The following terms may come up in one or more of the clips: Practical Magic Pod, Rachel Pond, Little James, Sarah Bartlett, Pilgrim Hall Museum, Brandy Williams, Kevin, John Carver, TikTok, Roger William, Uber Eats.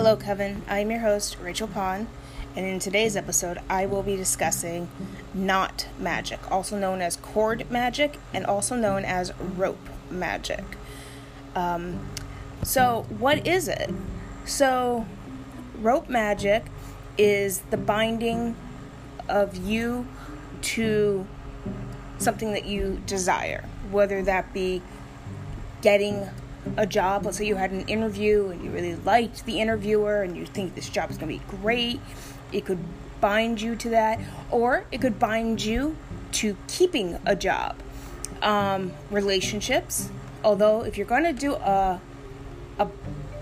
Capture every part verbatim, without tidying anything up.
Hello, Kevin. I'm your host, Rachel Pond, and in today's episode, I will be discussing knot magic, also known as cord magic, and also known as rope magic. Um, so, what is it? So, rope magic is the binding of you to something that you desire, whether that be getting a job. Let's say you had an interview and you really liked the interviewer and you think this job is going to be great. It could bind you to that, or it could bind you to keeping a job. Um, relationships, although if you're going to do a a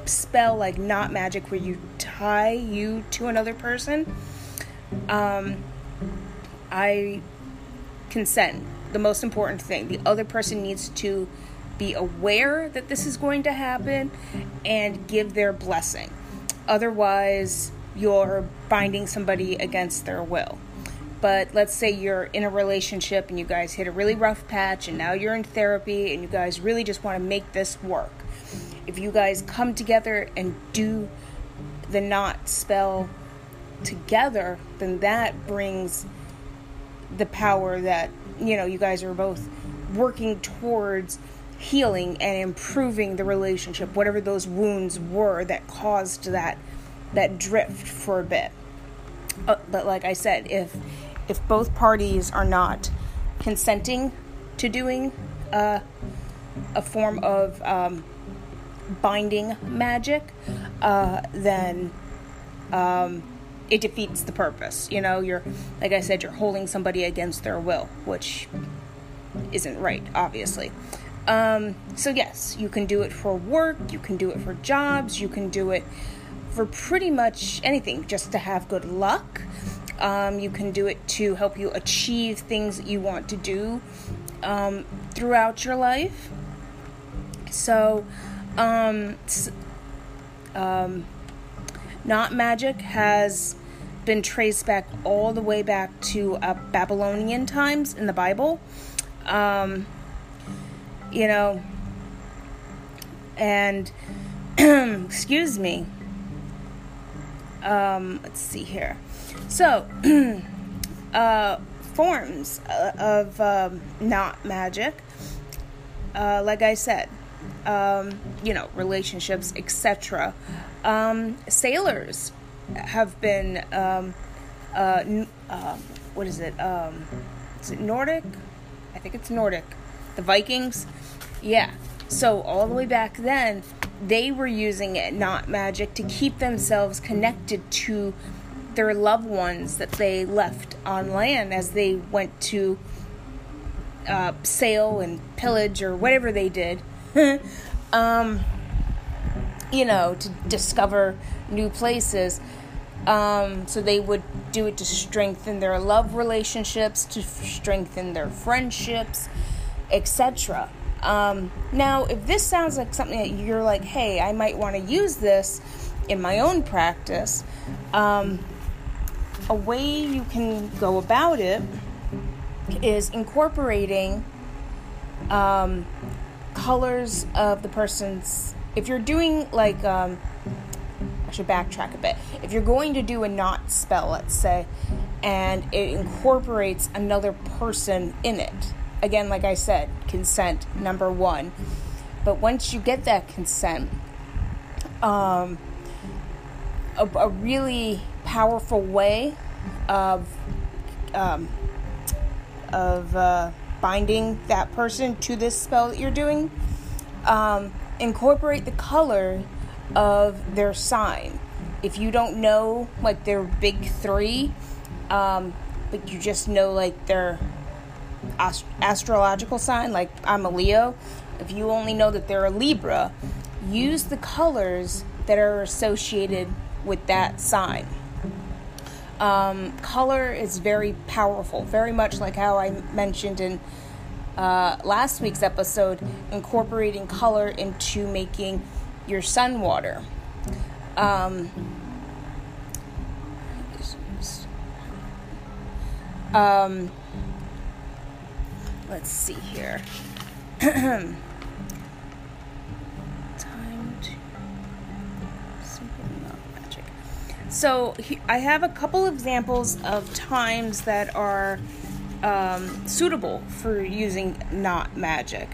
spell like knot magic where you tie you to another person, um, I consent. The most important thing, the other person needs to be aware that this is going to happen and give their blessing. Otherwise, you're binding somebody against their will. But let's say you're in a relationship and you guys hit a really rough patch and now you're in therapy and you guys really just want to make this work. If you guys come together and do the knot spell together, then that brings the power that, you know, you guys are both working towards healing and improving the relationship, whatever those wounds were that caused that that drift for a bit. Uh, but like I said, if if both parties are not consenting to doing uh, a form of um, binding magic, uh, then um, it defeats the purpose. You know, you're, like I said, you're holding somebody against their will, which isn't right, obviously. Um, so yes, you can do it for work, you can do it for jobs, you can do it for pretty much anything, just to have good luck. Um, you can do it to help you achieve things that you want to do, um, throughout your life. So, um, um, knot magic has been traced back all the way back to, uh, Babylonian times in the Bible. Um... You know, and, excuse me, um, let's see here, so, uh, forms of, um, knot magic, uh, like I said, um, you know, relationships, et cetera, um, sailors have been, um, uh, n- uh, what is it, um, is it Nordic? I think it's Nordic. The Vikings, yeah. So all the way back then, they were using it, knot magic, to keep themselves connected to their loved ones that they left on land as they went to uh, sail and pillage or whatever they did. um, you know, to discover new places. Um, so they would do it to strengthen their love relationships, to f- strengthen their friendships, et cetera. Um, now, if this sounds like something that you're like, hey, I might want to use this in my own practice, um, a way you can go about it is incorporating um, colors of the person's, if you're doing like, um, I should backtrack a bit, if you're going to do a knot spell, let's say, and it incorporates another person in it. Again, like I said, consent, number one. But once you get that consent, um, a, a really powerful way of um, of uh, binding that person to this spell that you're doing, um, incorporate the color of their sign. If you don't know, like, their big three, um, but you just know, like, their Ast- astrological sign, like I'm a Leo, if you only know that they're a Libra, use the colors that are associated with that sign. Um, color is very powerful, very much like how I mentioned in uh, last week's episode, incorporating color into making your sun water. Um, um Let's see here. Time to... So he, I have a couple examples of times that are um, suitable for using not magic.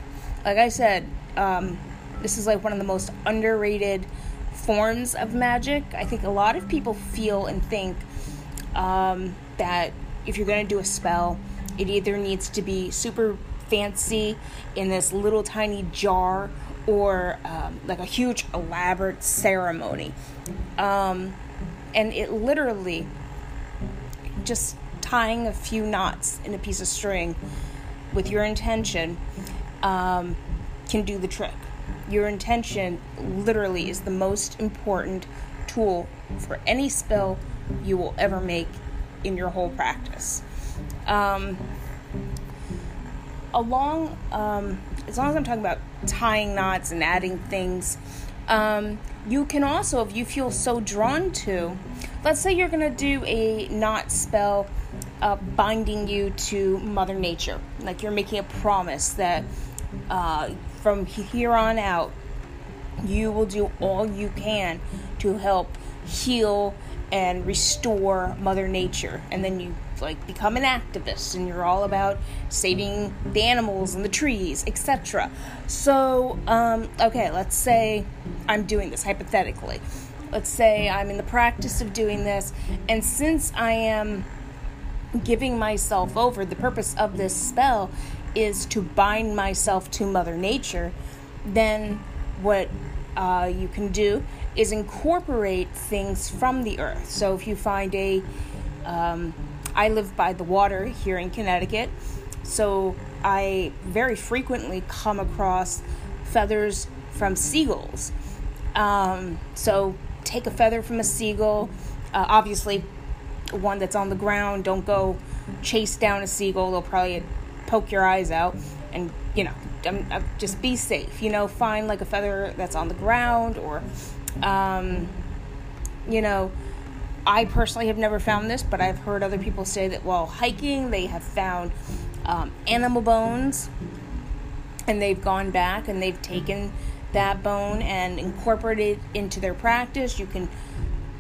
Like I said, um, this is like one of the most underrated forms of magic. I think a lot of people feel and think um, that if you're going to do a spell, it either needs to be super fancy in this little tiny jar or um, like a huge elaborate ceremony. Um, and it literally, just tying a few knots in a piece of string with your intention um, can do the trick. Your intention literally is the most important tool for any spell you will ever make in your whole practice. Um, along, um, as long as I'm talking about tying knots and adding things, um, you can also, if you feel so drawn to, let's say you're going to do a knot spell uh, binding you to Mother Nature. Like you're making a promise that uh, from here on out, you will do all you can to help heal and restore Mother Nature. And then you like become an activist and you're all about saving the animals and the trees, et cetera. So, um, okay, let's say I'm doing this hypothetically. Let's say I'm in the practice of doing this, and since I am giving myself over, the purpose of this spell is to bind myself to Mother Nature, then what uh, you can do is incorporate things from the earth. So if you find a... Um, I live by the water here in Connecticut, so I very frequently come across feathers from seagulls. Um, so take a feather from a seagull, uh, obviously one that's on the ground. Don't go chase down a seagull. They'll probably poke your eyes out, and, you know, just be safe. You know, find like a feather that's on the ground or, um, you know, I personally have never found this, but I've heard other people say that while hiking, they have found um, animal bones, and they've gone back and they've taken that bone and incorporated it into their practice. You can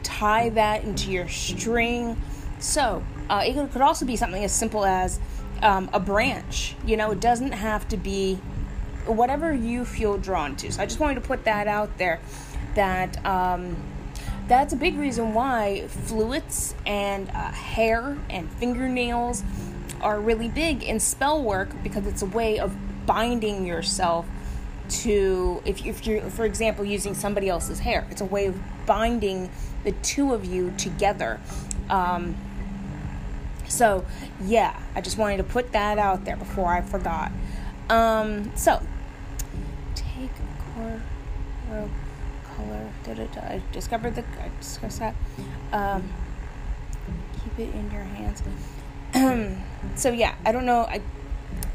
tie that into your string. So uh, it could also be something as simple as um, a branch. You know, it doesn't have to be whatever you feel drawn to. So I just wanted to put that out there that... Um, That's a big reason why fluids and uh, hair and fingernails are really big in spell work, because it's a way of binding yourself to, if, if you're, for example, using somebody else's hair, it's a way of binding the two of you together. Um, so, yeah, I just wanted to put that out there before I forgot. Um, so, take a core rope. Color, da, da, da. I discovered the. I discussed that. Um, keep it in your hands. So yeah, I don't know. I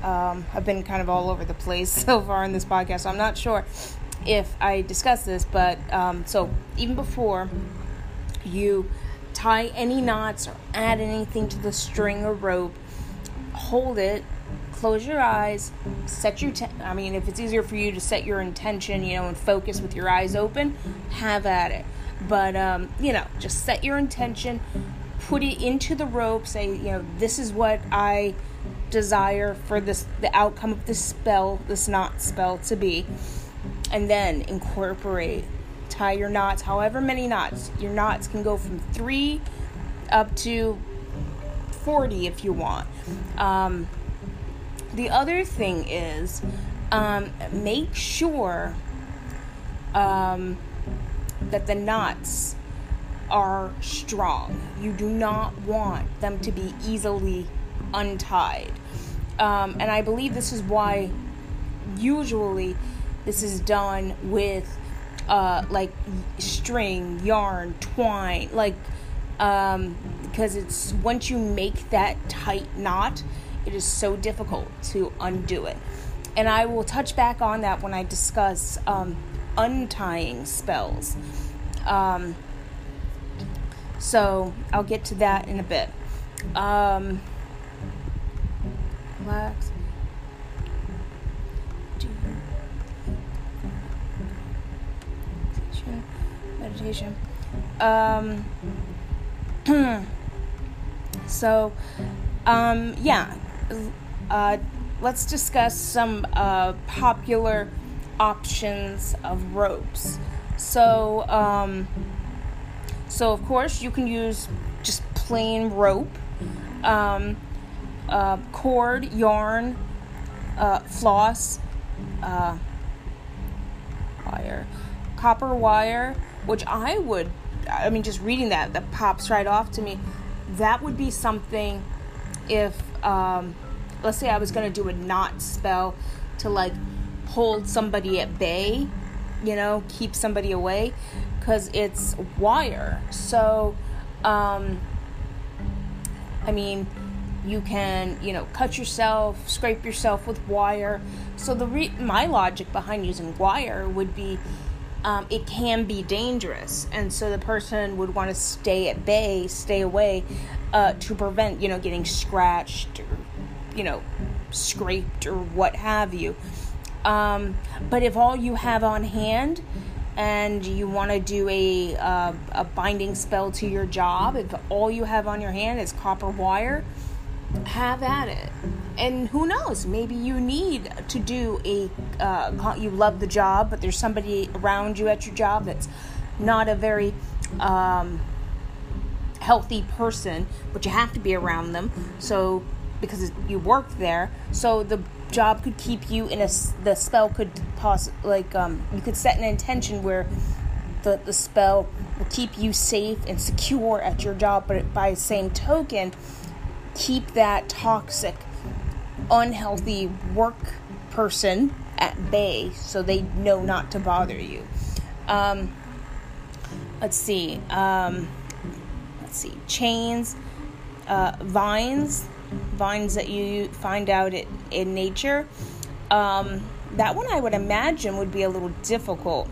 um, I've been kind of all over the place so far in this podcast, so I'm not sure if I discussed this. But um, so even before you tie any knots or add anything to the string or rope, hold it. Close your eyes, set your, te- I mean, if it's easier for you to set your intention, you know, and focus with your eyes open, have at it. But, um, you know, just set your intention, put it into the rope, say, you know, this is what I desire for this, the outcome of this spell, this knot spell to be. And then incorporate, tie your knots, however many knots. Your knots can go from three up to forty if you want. Um... The other thing is, um, make sure um, that the knots are strong. You do not want them to be easily untied. Um, and I believe this is why usually this is done with uh, like string, yarn, twine, like um, because it's once you make that tight knot, it is so difficult to undo it. And I will touch back on that when I discuss um, untying spells. Um, so I'll get to that in a bit. Um, relax. Meditation. Um, So, um, yeah, uh, let's discuss some uh, popular options of ropes. So, um, so of course, you can use just plain rope, um, uh, cord, yarn, uh, floss, uh, wire, copper wire, which I would, I mean, just reading that, that pops right off to me. That would be something if, um, let's say I was going to do a knot spell to, like, hold somebody at bay, you know, keep somebody away, because it's wire. So, um, I mean, you can, you know, cut yourself, scrape yourself with wire. So the re- my logic behind using wire would be, Um, it can be dangerous, and so the person would want to stay at bay, stay away, uh, to prevent, you know, getting scratched or, you know, scraped or what have you. Um, but if all you have on hand and you want to do a, uh, a binding spell to your job, if all you have on your hand is copper wire, have at it. And who knows, maybe you need to do a, uh, you love the job, but there's somebody around you at your job that's not a very um, healthy person, but you have to be around them, so, because you work there, so the job could keep you in a, the spell could poss- like, um, you could set an intention where the, the spell will keep you safe and secure at your job, but by the same token, keep that toxic, unhealthy work person at bay so they know not to bother you. Um, let's see. Um, let's see. Chains, uh, vines, vines that you find out in, in nature. Um, that one I would imagine would be a little difficult.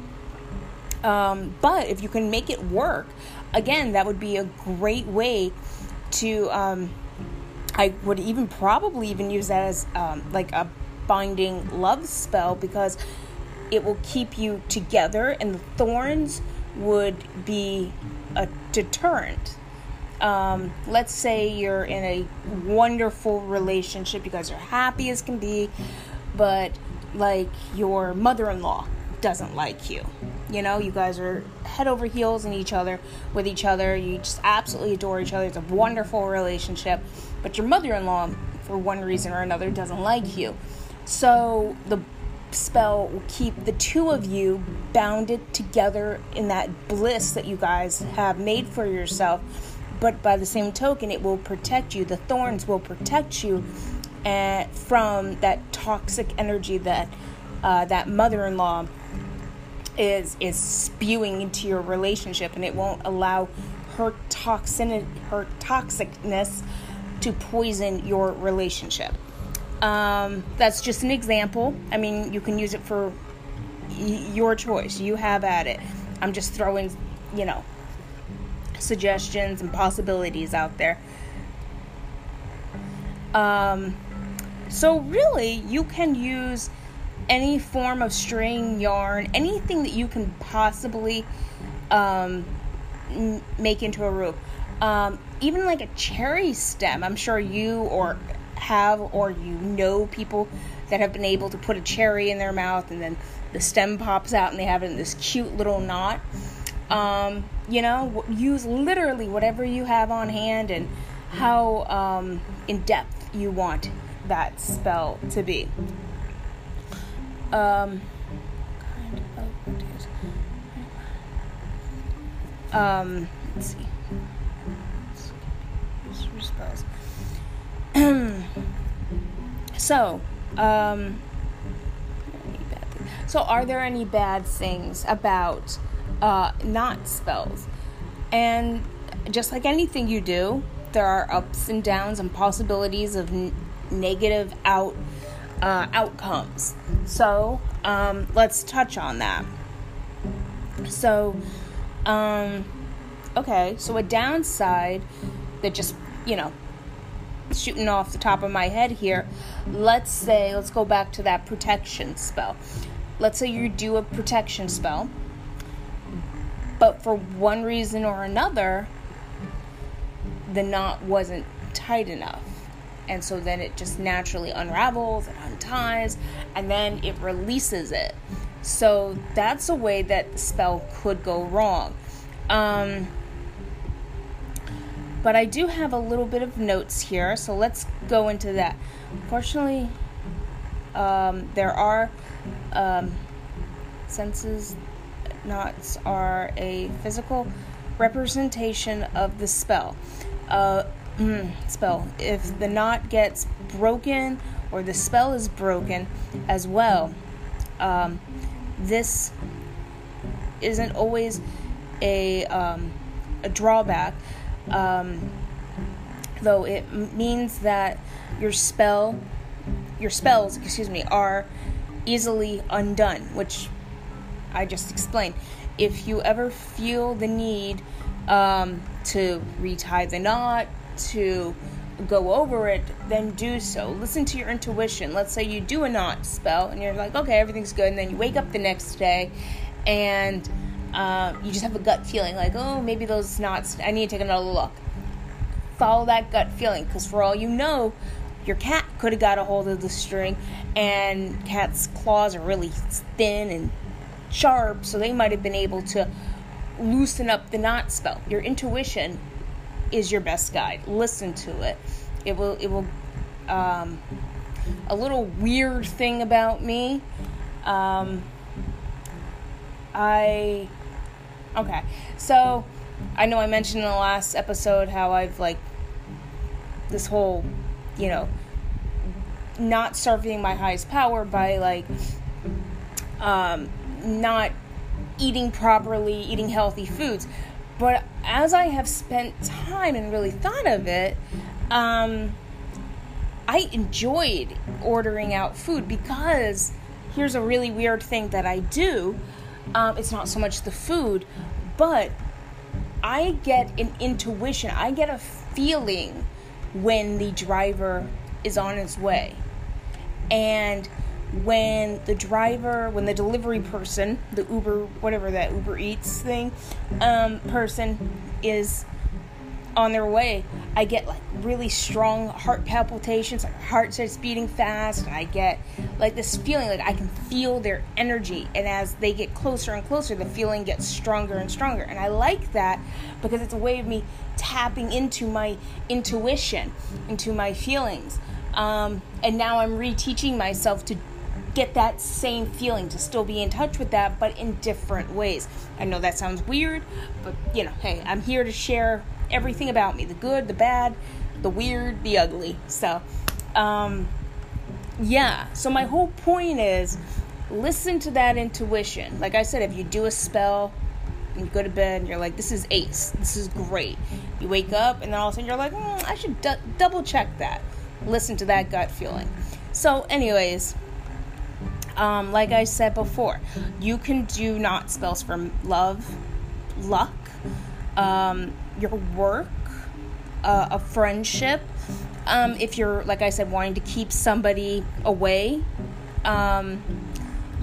Um, but if you can make it work, again, that would be a great way to... Um, I would even probably even use that as um, like a binding love spell, because it will keep you together, and the thorns would be a deterrent. Um, let's say you're in a wonderful relationship, you guys are happy as can be, but like your mother-in-law doesn't like you. You know, you guys are head over heels in each other, with each other. You just absolutely adore each other. It's a wonderful relationship. But your mother-in-law, for one reason or another, doesn't like you. So the spell will keep the two of you bounded together in that bliss that you guys have made for yourself. But by the same token, it will protect you. The thorns will protect you at, from that toxic energy that uh, that mother-in-law is is spewing into your relationship, and it won't allow her toxin her toxicness to poison your relationship. Um, that's just an example. I mean, you can use it for y- your choice. You have at it. I'm just throwing, you know, suggestions and possibilities out there. Um, so really, you can use any form of string, yarn, anything that you can possibly um, m- make into a rope. Um, even like a cherry stem. I'm sure you or have or you know people that have been able to put a cherry in their mouth and then the stem pops out and they have it in this cute little knot. Um, you know, use literally whatever you have on hand and how um, in depth you want that spell to be. Um, um, let's see. So, um, so are there any bad things about uh, knot spells? And just like anything you do, there are ups and downs and possibilities of n- negative out uh, outcomes. So, um, let's touch on that. So, um, okay. So a downside that just, you know, shooting off the top of my head here, let's say, let's go back to that protection spell. Let's say you do a protection spell, but for one reason or another, the knot wasn't tight enough. And so then it just naturally unravels and unties, and then it releases it. So that's a way that the spell could go wrong. Um, but I do have a little bit of notes here, so let's go into that. Unfortunately, um, there are um, senses. Knots are a physical representation of the spell. Uh, spell. If the knot gets broken or the spell is broken as well, um, this isn't always a um, a drawback, um, though it means that your spell, your spells, excuse me, are easily undone, which I just explained. If you ever feel the need um, to retie the knot, to go over it, then do so. Listen to your intuition. Let's say you do a knot spell and you're like, okay, everything's good, and then you wake up the next day and uh, you just have a gut feeling like, oh, maybe those knots, I need to take another look. Follow that gut feeling, because for all you know, your cat could have got a hold of the string, and cats' claws are really thin and sharp, so they might have been able to loosen up the knot spell. Your intuition is your best guide. Listen to it. It will, it will, um, a little weird thing about me, um, I, okay, so, I know I mentioned in the last episode how I've, like, this whole, you know, not serving my highest power by, like, um, not eating properly, eating healthy foods. But as I have spent time and really thought of it, um, I enjoyed ordering out food, because here's a really weird thing that I do. Um, it's not so much the food, but I get an intuition. I get a feeling when the driver is on his way. And when the driver, when the delivery person, the Uber, whatever that Uber Eats thing, um, person is on their way, I get like really strong heart palpitations, like heart starts beating fast, and I get like this feeling, like I can feel their energy, and as they get closer and closer, the feeling gets stronger and stronger, and I like that because it's a way of me tapping into my intuition, into my feelings, um, and now I'm reteaching myself to get that same feeling, to still be in touch with that, but in different ways. I know that sounds weird, but you know, hey, I'm here to share everything about me, the good, the bad, the weird, the ugly. So, um, yeah. So my whole point is, listen to that intuition. Like I said, if you do a spell and you go to bed and you're like, this is ace, this is great. You wake up and then all of a sudden you're like, mm, I should d- double check that. Listen to that gut feeling. So anyways, um, like I said before, you can do knot spells for love, luck, um, your work, uh, a friendship, um, if you're, like I said, wanting to keep somebody away, um,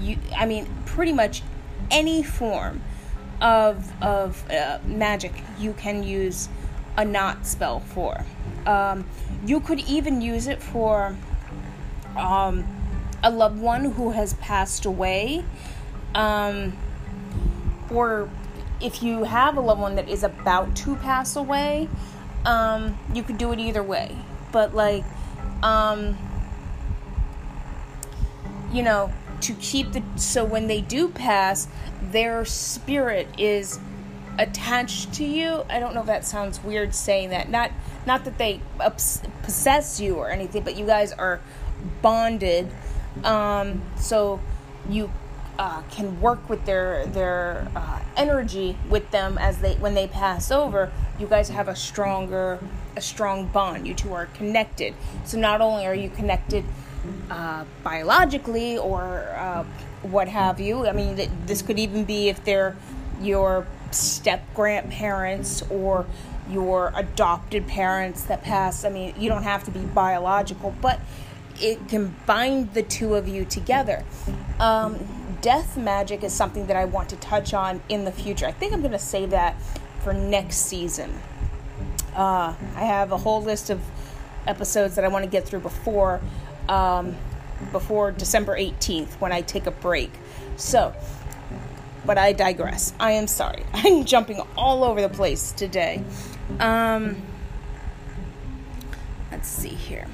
you, I mean, pretty much any form of, of, uh, magic you can use a knot spell for. Um, you could even use it for, um, a loved one who has passed away, um, or if you have a loved one that is about to pass away, um, you could do it either way. But like, um, you know, to keep the, so when they do pass, their spirit is attached to you. I don't know if that sounds weird saying that. Not, not that they possess you or anything, but you guys are bonded. Um, so you Uh, can work with their their uh, energy with them as they when they pass over. You guys have a stronger a strong bond. You two are connected. So not only are you connected uh, biologically or uh, what have you. I mean, th- this could even be if they're your step grandparents or your adopted parents that pass. I mean, you don't have to be biological, but it can bind the two of you together. Um, Death magic is something that I want to touch on in the future. I think I'm going to save that for next season. Uh, I have a whole list of episodes that I want to get through before um, before December eighteenth when I take a break. So, but I digress. I am sorry. I'm jumping all over the place today. Um, let's see here.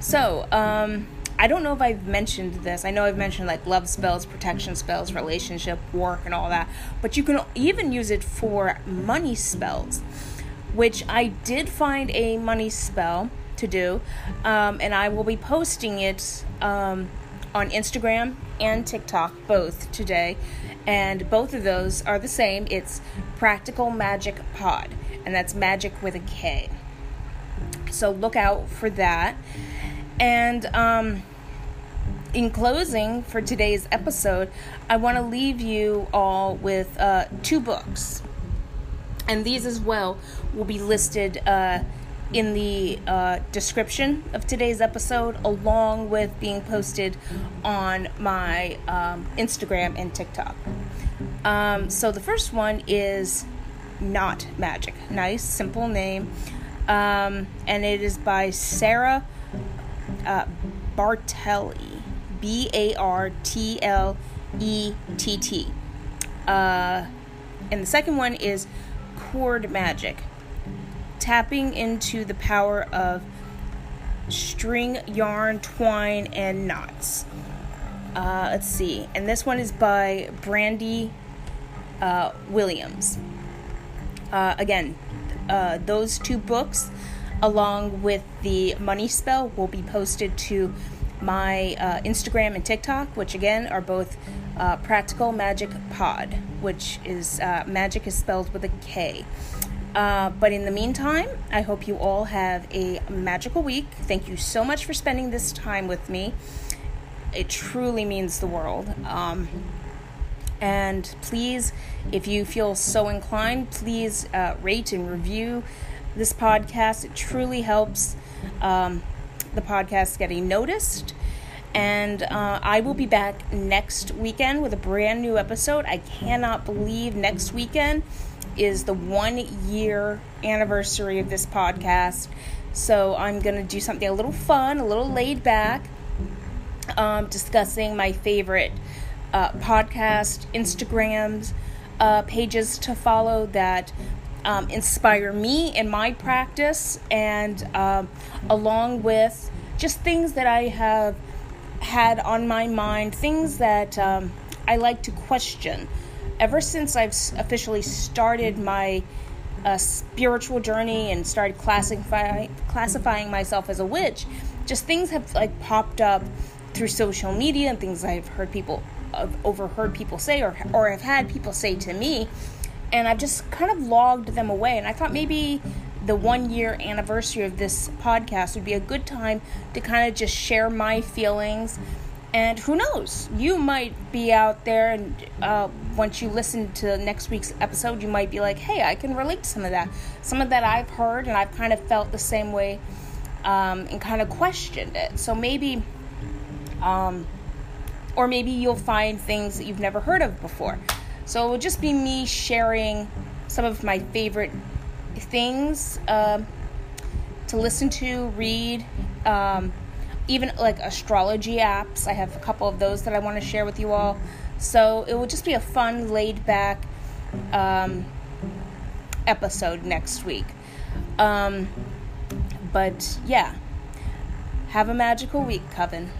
So, um, I don't know if I've mentioned this. I know I've mentioned like love spells, protection spells, relationship, work, and all that. But you can even use it for money spells, which I did find a money spell to do. Um, and I will be posting it um, on Instagram and TikTok both today. And both of those are the same. It's Practical Magic Pod. And that's magic with a K. So look out for that. And um, in closing for today's episode, I want to leave you all with uh, two books. And these as well will be listed uh, in the uh, description of today's episode, along with being posted on my um, Instagram and TikTok. Um, so the first one is Not Magic. Nice, simple name. Um, and it is by Sarah Uh, Bartlett, B A R T L E T T. Uh, and the second one is Chord Magic, tapping into the power of string, yarn, twine, and knots. Uh, let's see. And this one is by Brandy uh, Williams. Uh, again, uh, those two books, along with the money spell, will be posted to my uh, Instagram and TikTok, which again are both uh, Practical Magic Pod, which is uh, magic is spelled with a K. Uh, but in the meantime, I hope you all have a magical week. Thank you so much for spending this time with me. It truly means the world. Um, and please, if you feel so inclined, please uh, rate and review this podcast. It truly helps um, the podcast getting noticed. And uh, I will be back next weekend with a brand new episode. I cannot believe next weekend is the one year anniversary of this podcast. So I'm going to do something a little fun, a little laid back, um, discussing my favorite uh, podcast, Instagrams, uh, pages to follow that Um, inspire me in my practice, and um, along with just things that I have had on my mind, things that um, I like to question. Ever since I've officially started my uh, spiritual journey and started classify, classifying myself as a witch, just things have like popped up through social media and things I've heard people, I've overheard people say, or or have had people say to me. And I've just kind of logged them away. And I thought maybe the one year anniversary of this podcast would be a good time to kind of just share my feelings. And who knows? You might be out there, and uh, once you listen to next week's episode, you might be like, hey, I can relate to some of that. Some of that I've heard, and I've kind of felt the same way um, and kind of questioned it. So maybe, um, or maybe you'll find things that you've never heard of before. So it will just be me sharing some of my favorite things uh, to listen to, read, um, even like astrology apps. I have a couple of those that I want to share with you all. So it will just be a fun, laid-back um, episode next week. Um, but yeah, have a magical week, Kevin.